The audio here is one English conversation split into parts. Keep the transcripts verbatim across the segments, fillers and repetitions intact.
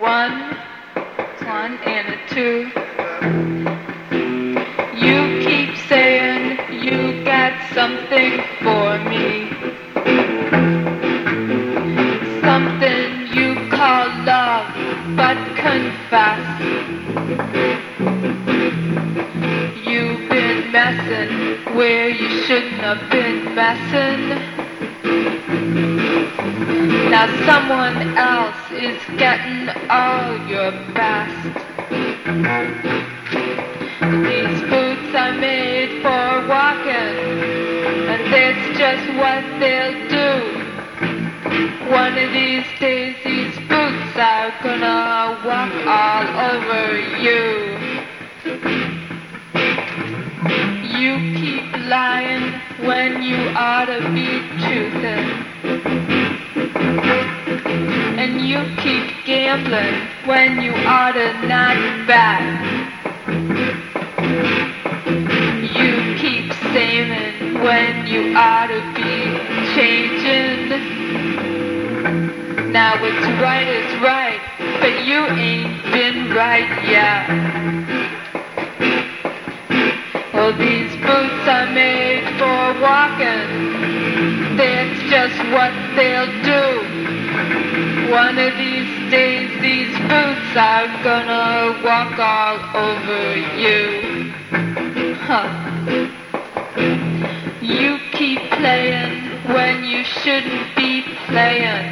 One, one and a two. You keep saying you got something for me, something you call love, but confess you've been messing where you shouldn't have been messing. Now someone else is getting all your best. These boots are made for walking, and that's just what they'll do. One of these days these boots are gonna walk all over you. You keep lying when you ought to be truthing, and you keep gambling when you ought to not bet. You keep saving when you ought to be changing. Now what's right is right, but you ain't been right yet. Well, these boots are made for walking, that's just what they'll do. One of these days, these boots are gonna walk all over you. Huh. You keep playing when you shouldn't be playing,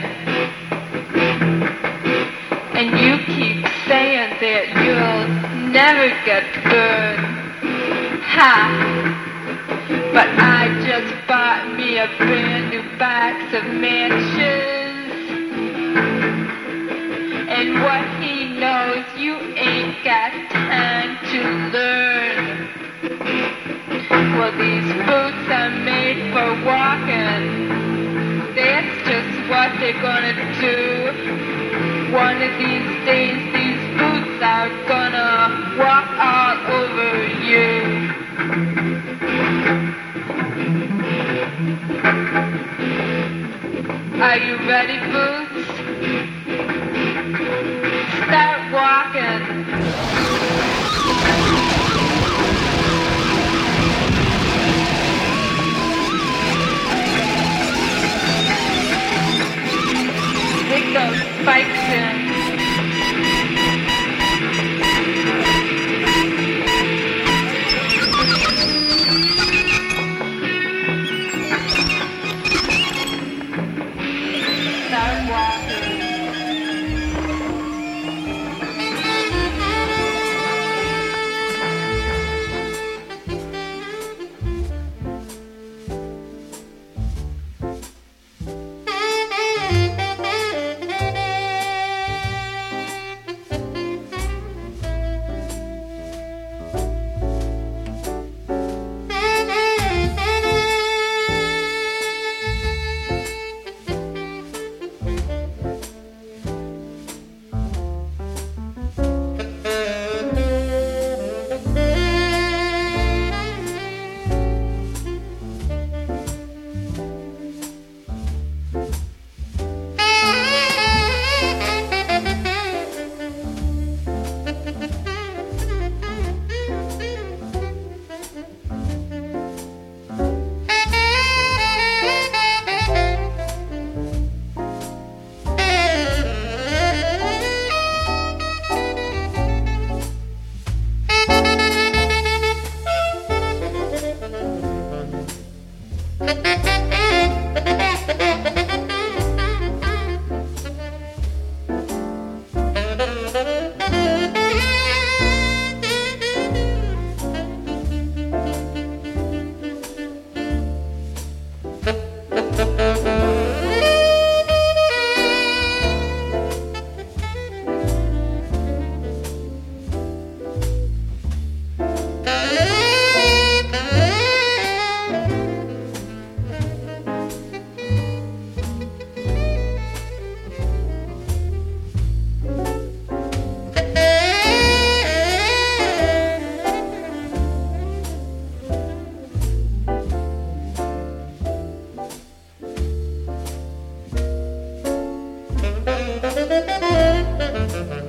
and you keep saying that you'll never get good. Ha! But I just bought me a brand new box of matches, and what he knows you ain't got time to learn. Well, these boots are made for walking, that's just what they're gonna do. One of these days these boots are gonna walk all over you. Are you ready, boots? Start walking. Thank you.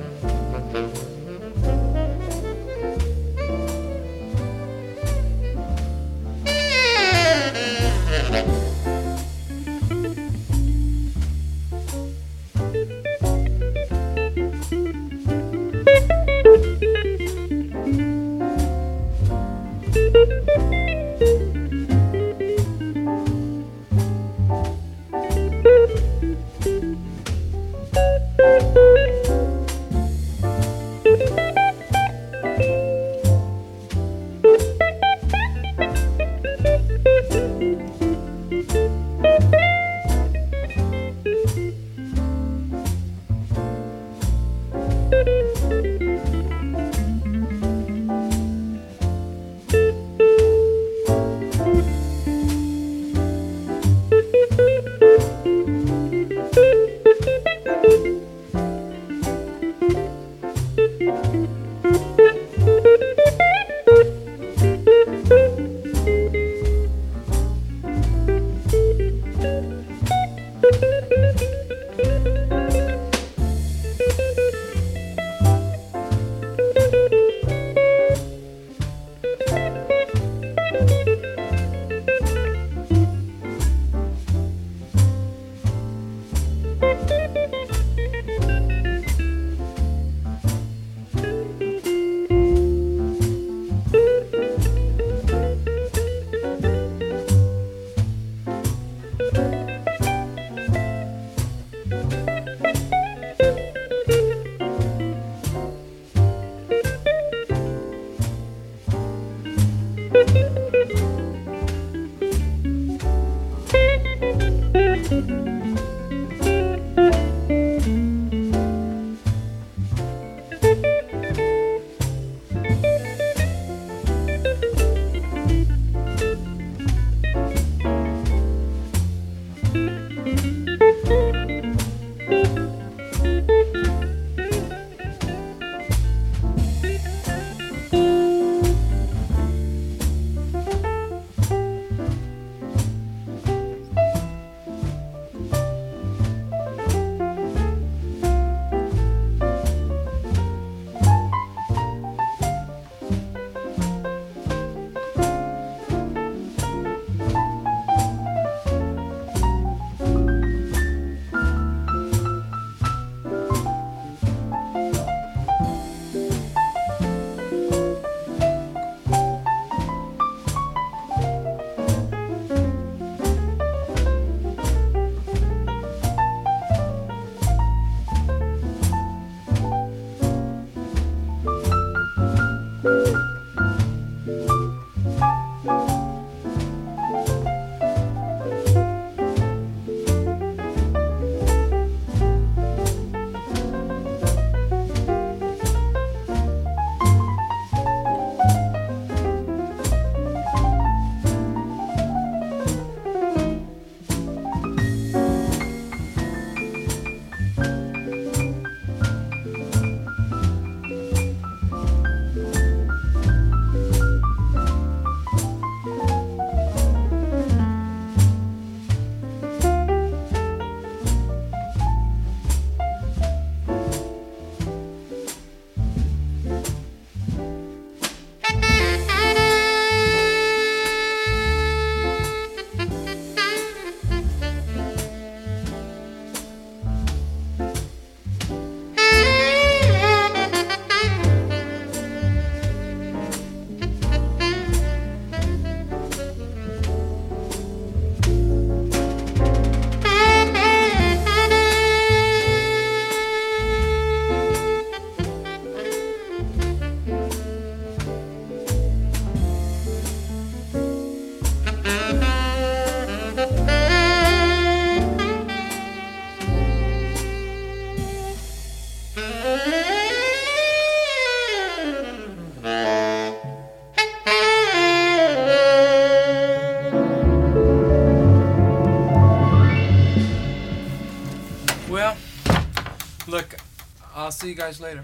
I'll see you guys later.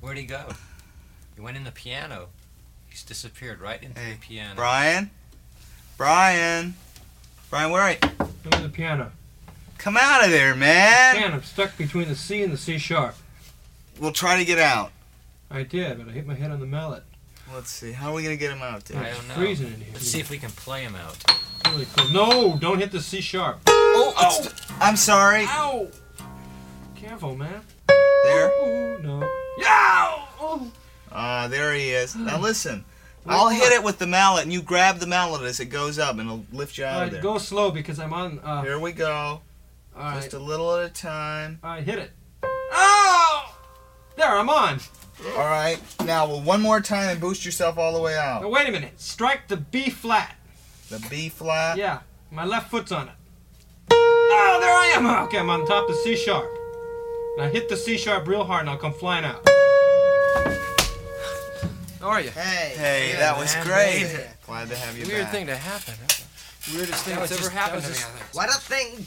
Where'd he go? He went in the piano. He's disappeared right into hey, the piano. Brian? Brian? Brian, where are you? I'm in the piano. Come out of there, man! I can't. I'm stuck between the C and the C sharp. We'll try to get out. I did, but I hit my head on the mallet. Let's see. How are we going to get him out, dude? I don't know. It's freezing in here. Let's see if we can play him out. Really cool. No! Don't hit the C sharp. Oh! oh. St- I'm sorry. Ow! Careful, man. There? Oh, no. Yeah! Oh. Ah, there he is. Now listen, Wait, I'll hit it with the mallet, and you grab the mallet as it goes up, and it'll lift you out right, of there. Go slow, because I'm on... Uh... Here we go. All Just right. a little at a time. All right, hit it. Oh! There, I'm on. All right. Now, well, one more time and boost yourself all the way out. Now, wait a minute. Strike the B flat. The B flat? Yeah. My left foot's on it. Oh, there I am. Okay, I'm on top of C sharp. Now hit the C sharp real hard and I'll come flying out. How are you? Hey, hey, yeah, that man. was great. Yeah. Glad to have you Weird back. Weird thing to happen. Huh? Weirdest thing that's, that's ever happened that to me. What a thing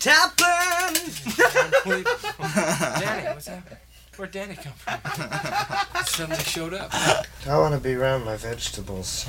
to happen! Danny, what's happening? Where'd Danny come from? Suddenly showed up. I want to be around my vegetables.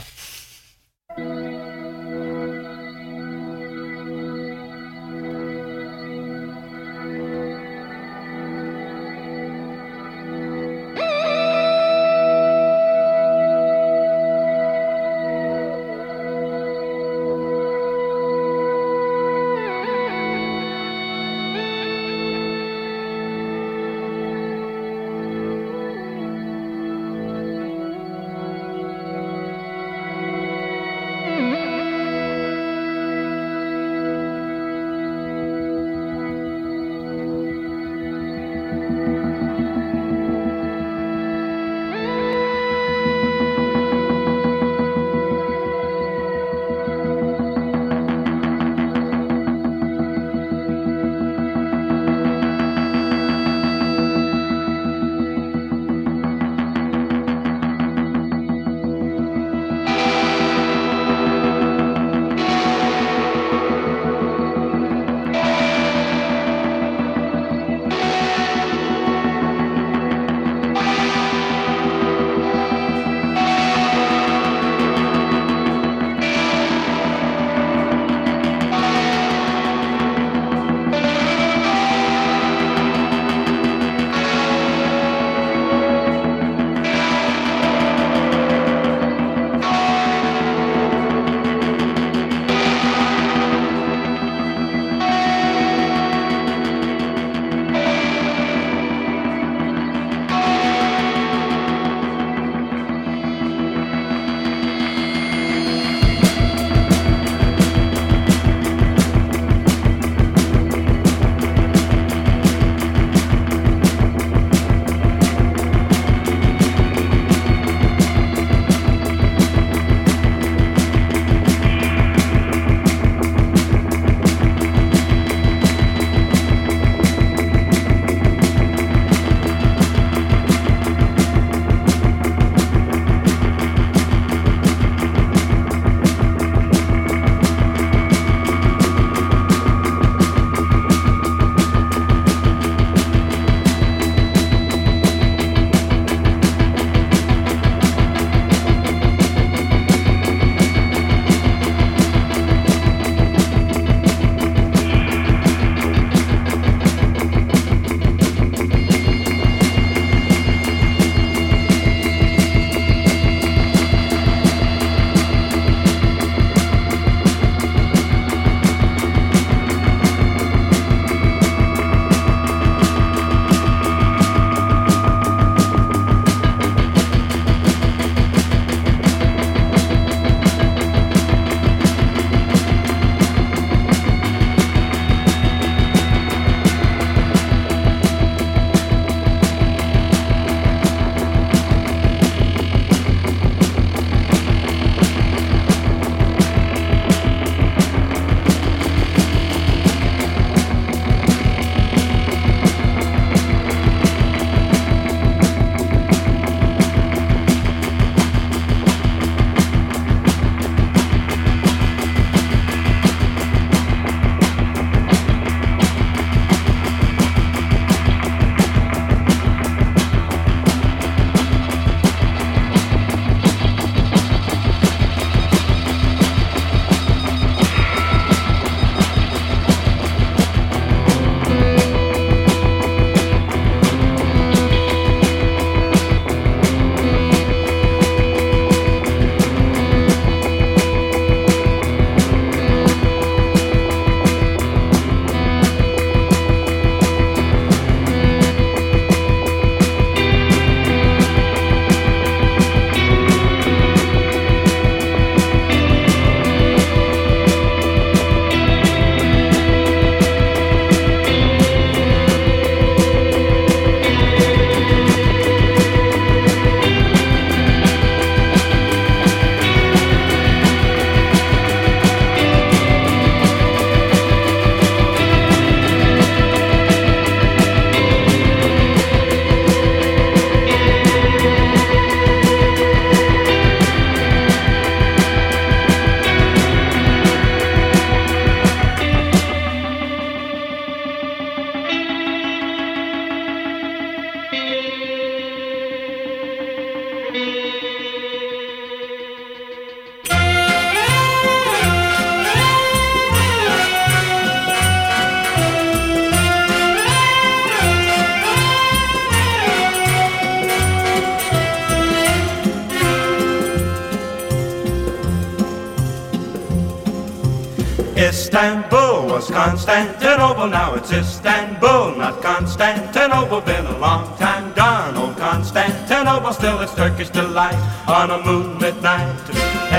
Istanbul was Constantinople, now it's Istanbul, not Constantinople. Been a long time gone, old Constantinople. Still it's Turkish delight on a moonlit night.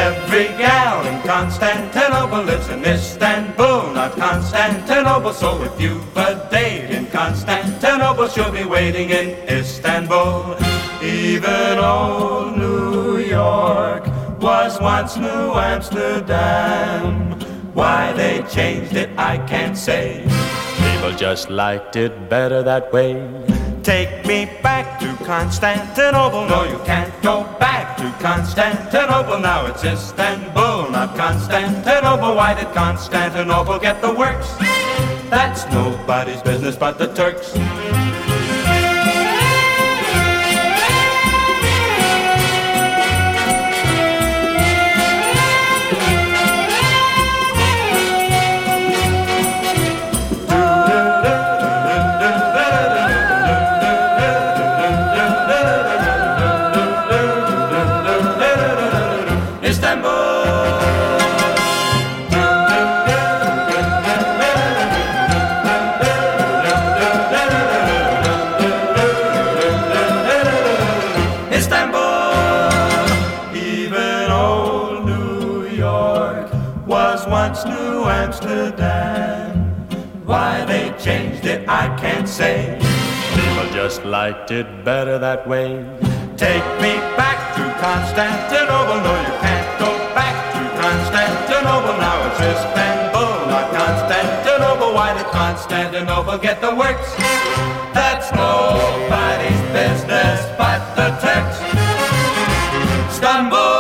Every gal in Constantinople lives in Istanbul, not Constantinople. So if you've a date in Constantinople, she'll be waiting in Istanbul. Even old New York was once New Amsterdam. Why they changed it, I can't say. People just liked it better that way. Take me back to Constantinople. No, you can't go back to Constantinople. Now it's Istanbul, not Constantinople. Why did Constantinople get the works? That's nobody's business but the Turks. I can't say. People just liked it better that way. Take me back to Constantinople. No, you can't go back to Constantinople. Now it's Istanbul, not Constantinople. Why did Constantinople get the works? That's nobody's business but the Turks. Istanbul.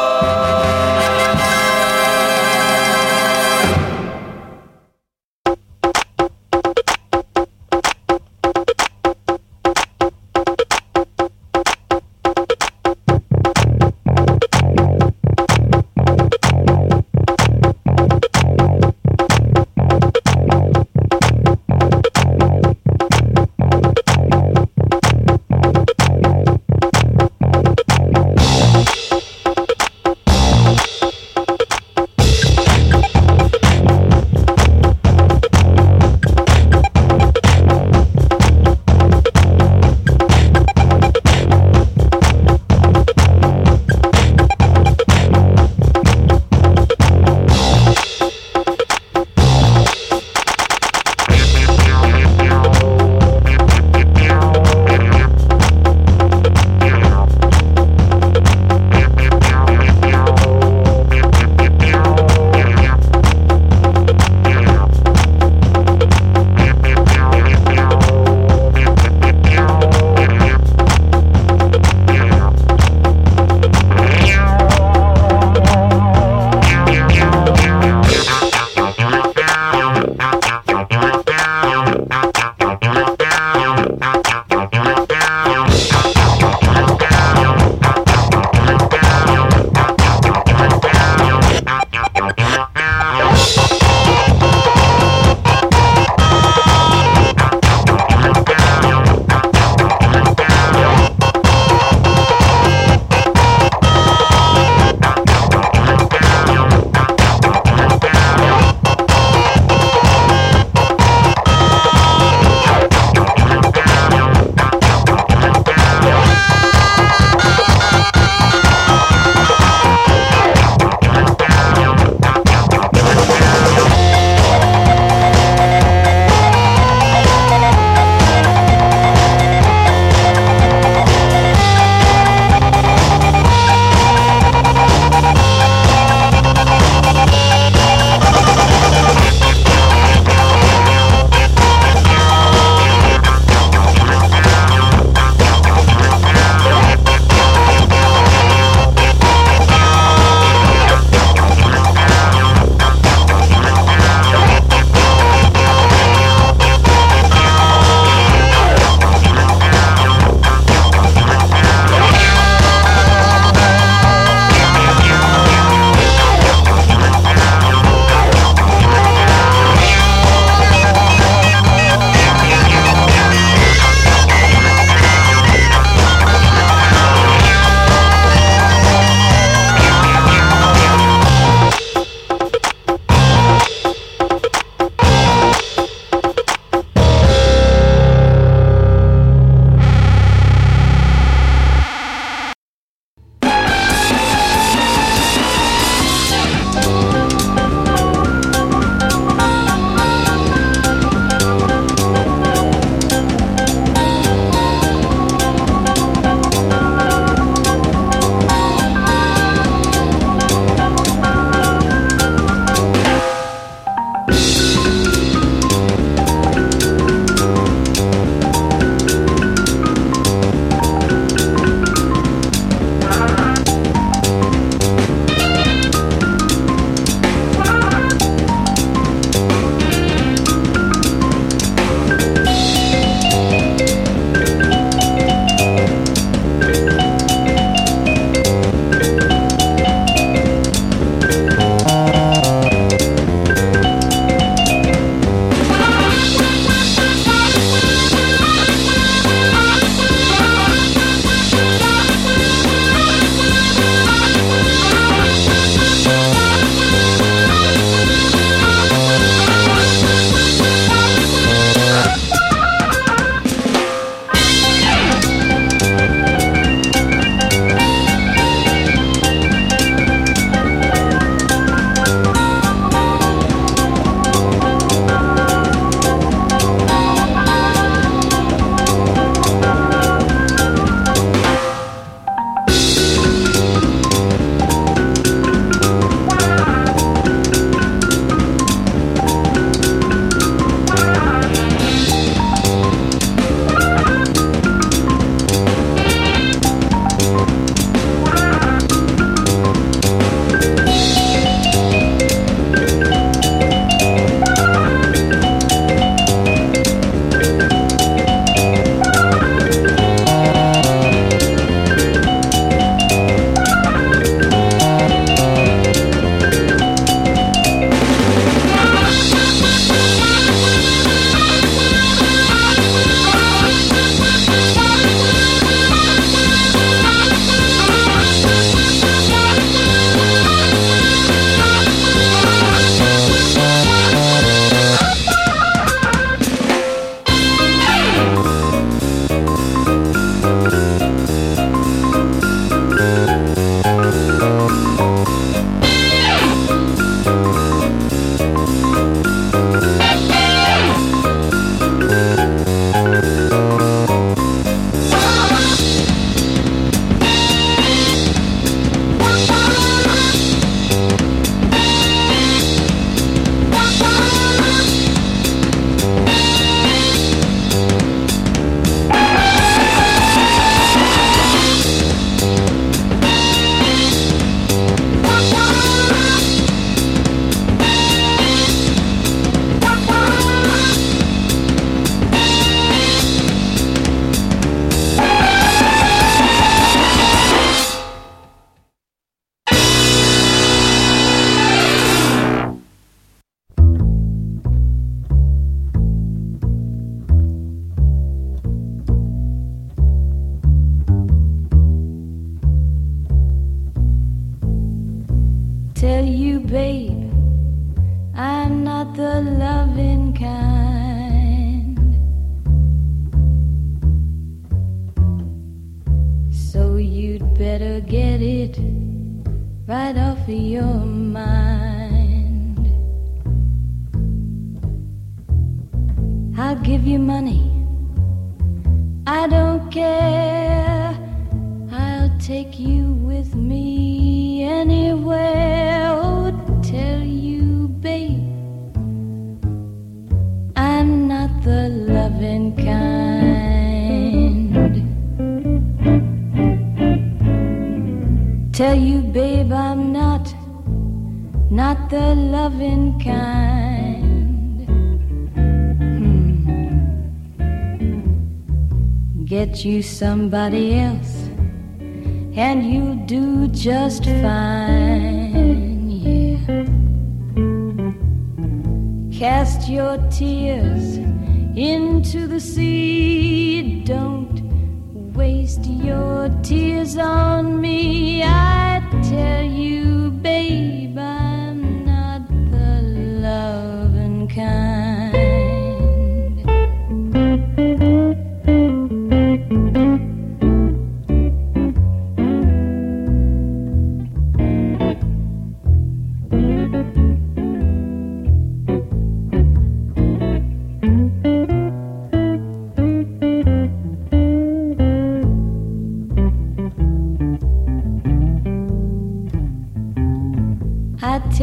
babe, I'm not the loving kind. So you'd better get it right off of your mind. I'll give you money, I don't care. I'll take you with me anywhere. Oh, tell you, babe, I'm not the loving kind. Tell you, babe, I'm not, not the loving kind. Get you somebody else, and you'll do just fine, yeah. Cast your tears into the sea. Don't waste your tears on me. I tell you, babe, I'm not the loving kind.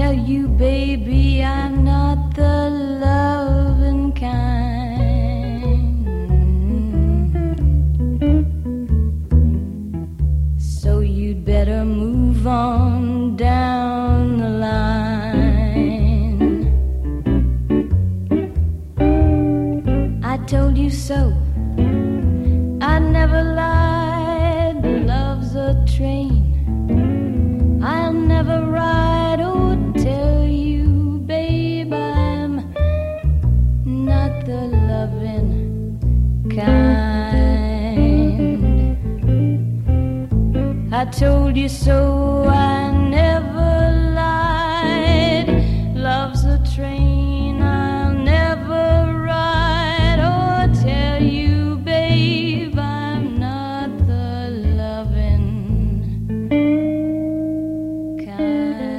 Tell you, baby, I'm not the loving kind. So you'd better move on down the line. I told you so, I never lied. Love's a train, I'll never ride. I told you so, I never lied. Love's a train I'll never ride. Oh, tell you, babe, I'm not the loving kind.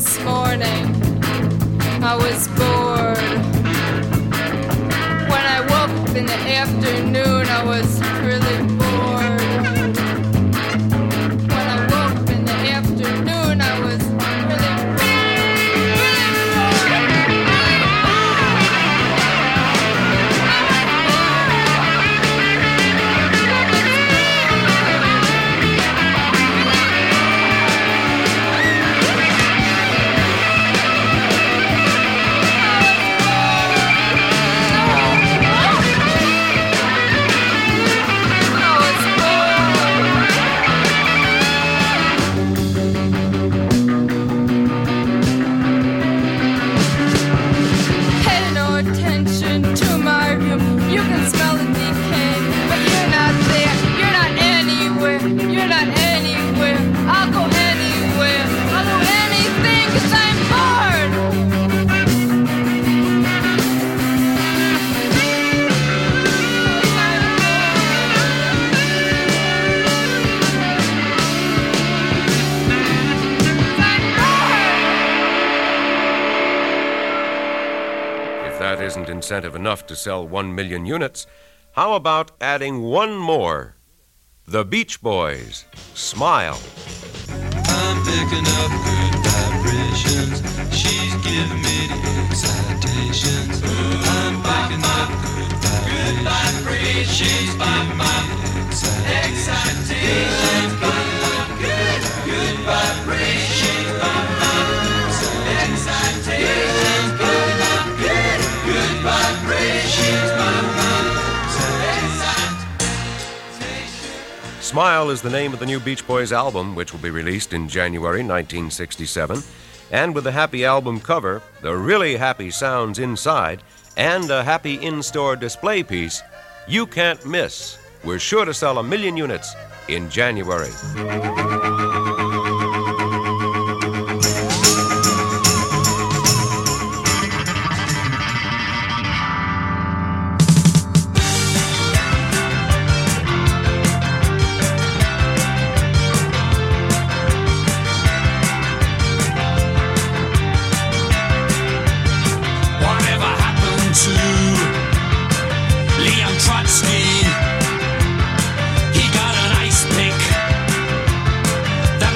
this morning. I was bored. When I woke up in the afternoon, I was really bored. When I woke up in the afternoon, I was really, that isn't incentive enough to sell one million units, how about adding one more? The Beach Boys, Smile. I'm picking up good vibrations. She's giving me the excitations. I'm picking up good vibrations. She's giving me the excitations. I'm picking up good, good vibrations. Smile is the name of the new Beach Boys album, which will be released in January nineteen sixty-seven. And with a happy album cover, the really happy sounds inside, and a happy in-store display piece, you can't miss. We're sure to sell a million units in January. He got an ice pick that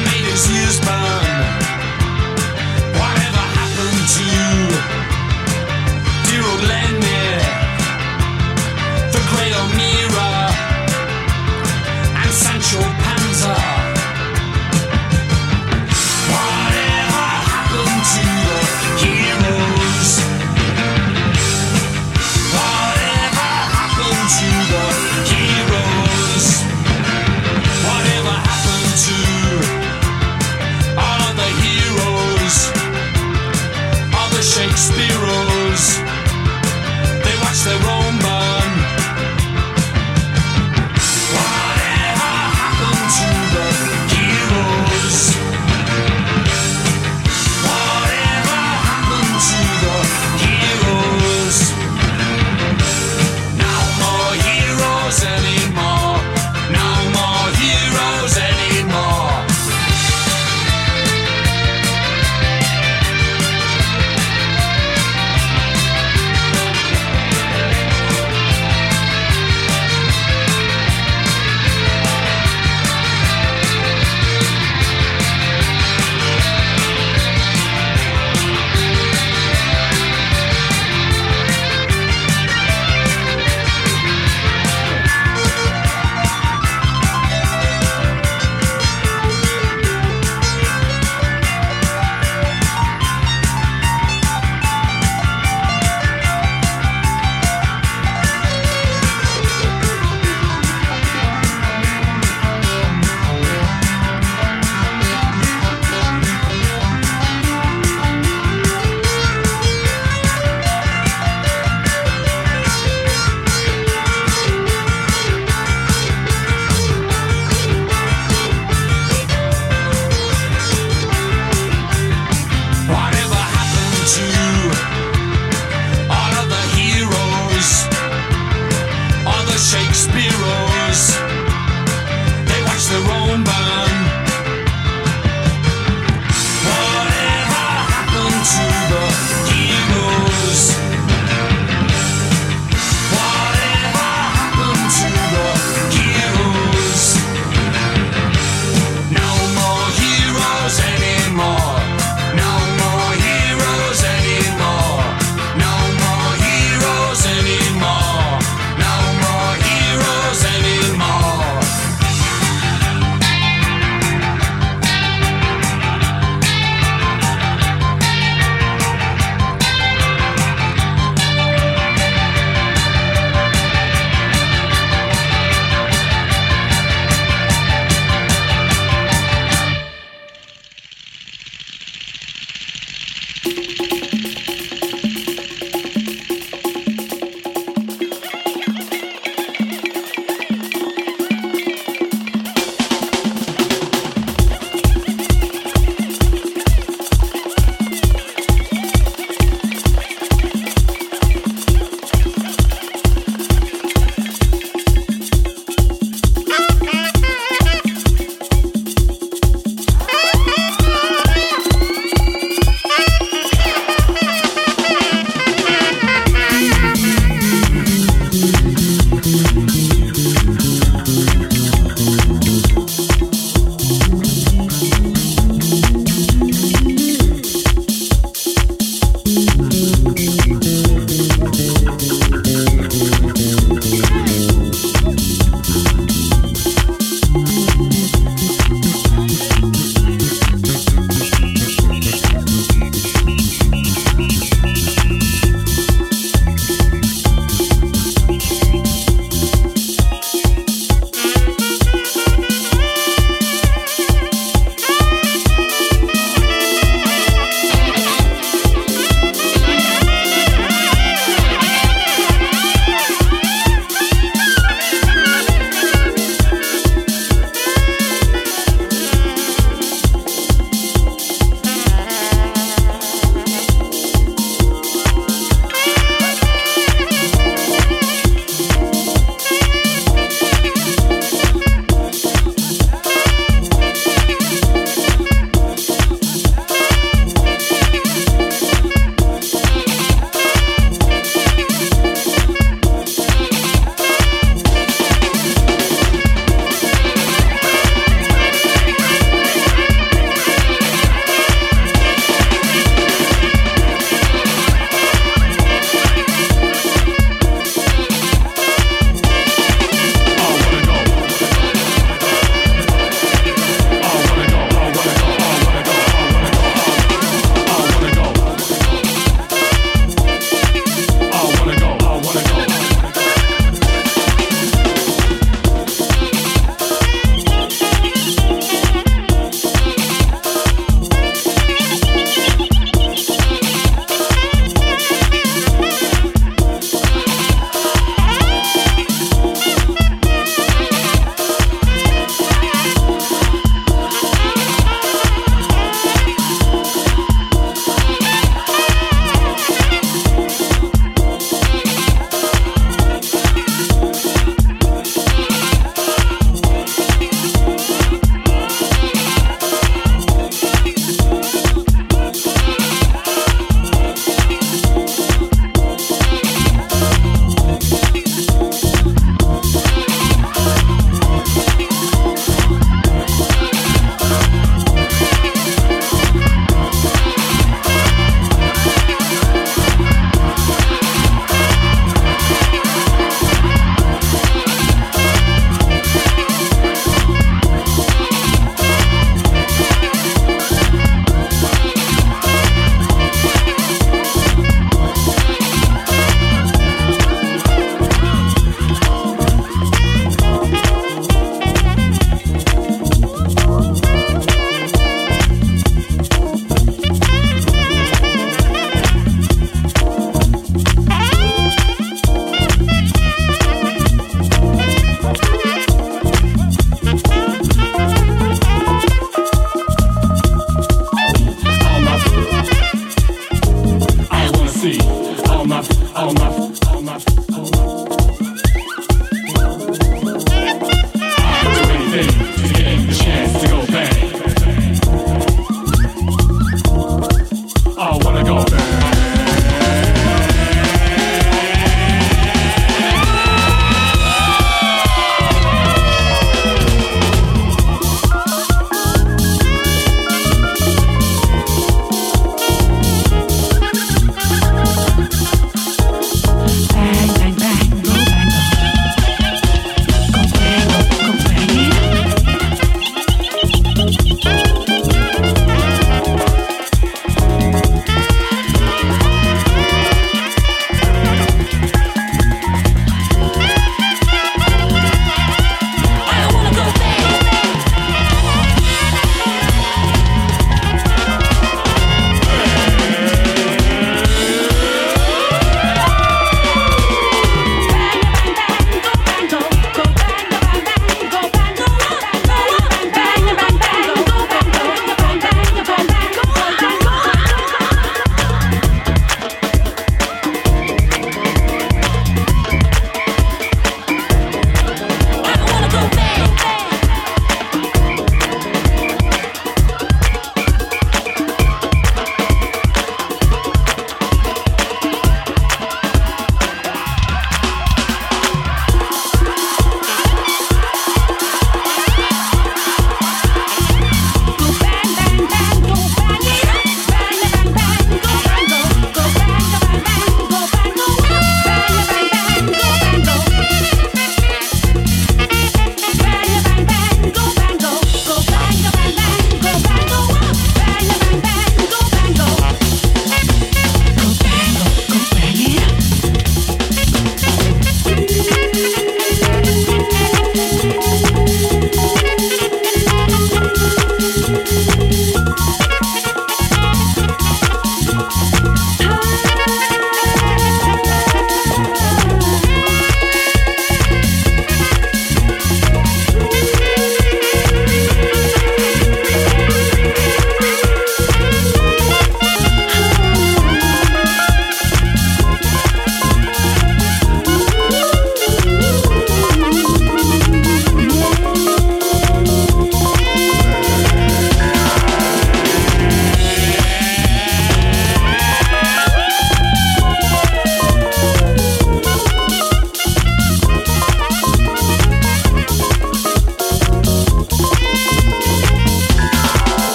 Yeah.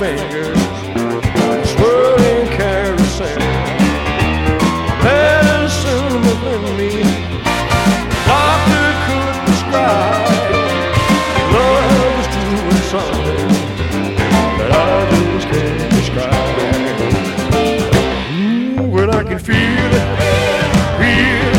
fingers on a swirling carousel, medicine within me the doctor could prescribe. Love is doing something that I just can't describe. Ooh, when I can feel it, feel it.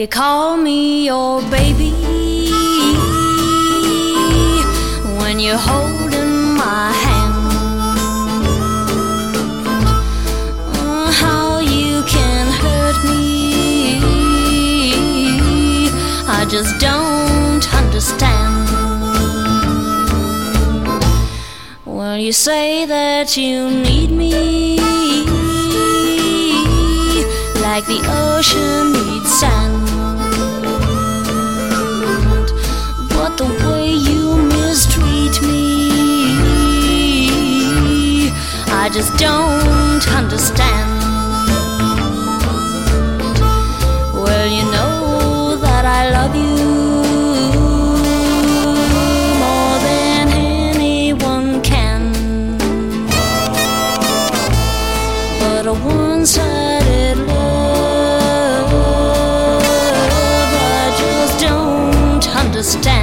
You call me your baby when you're holding my hand. Oh, how you can hurt me, I just don't understand. Well, you say that you need me like the ocean needs sand. The way you mistreat me, I just don't understand. Well, you know that I love you more than anyone can, but a one-sided love I just don't understand.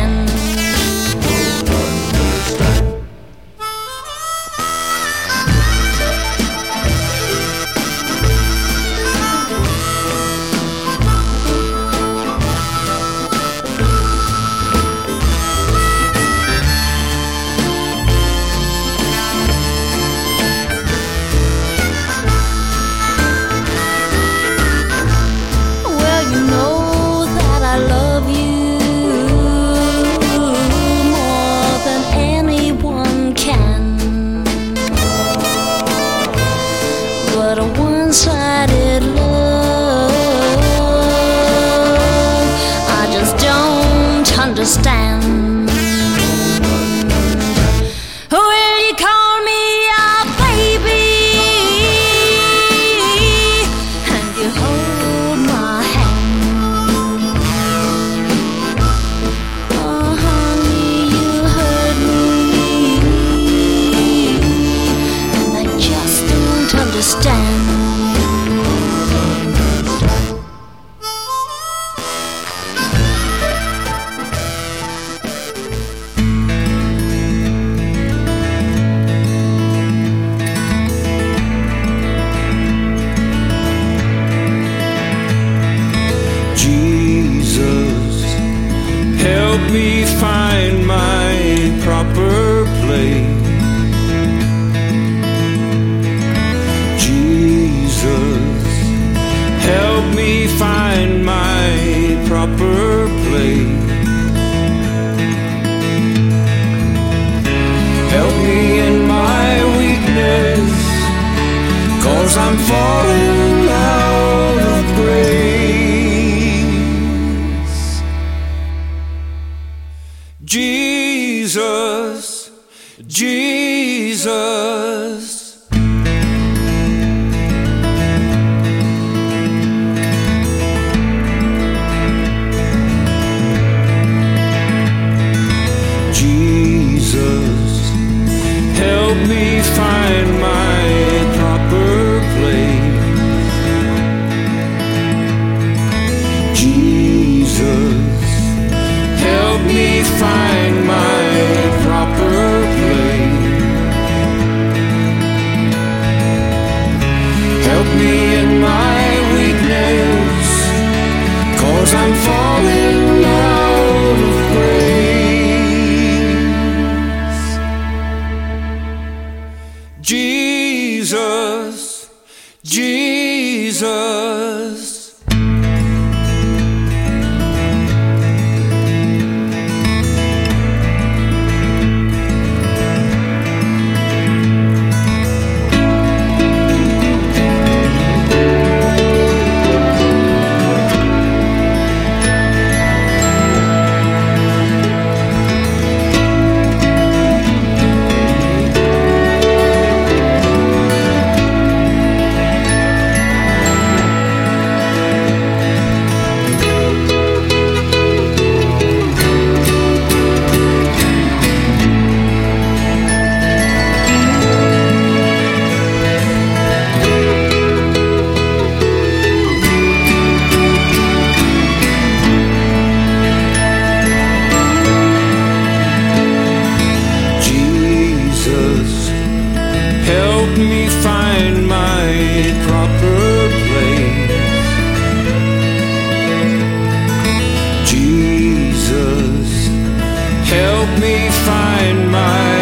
Find my proper place, help me in my weakness, 'cause I'm falling out of grace. Jesus, Jesus, help me find my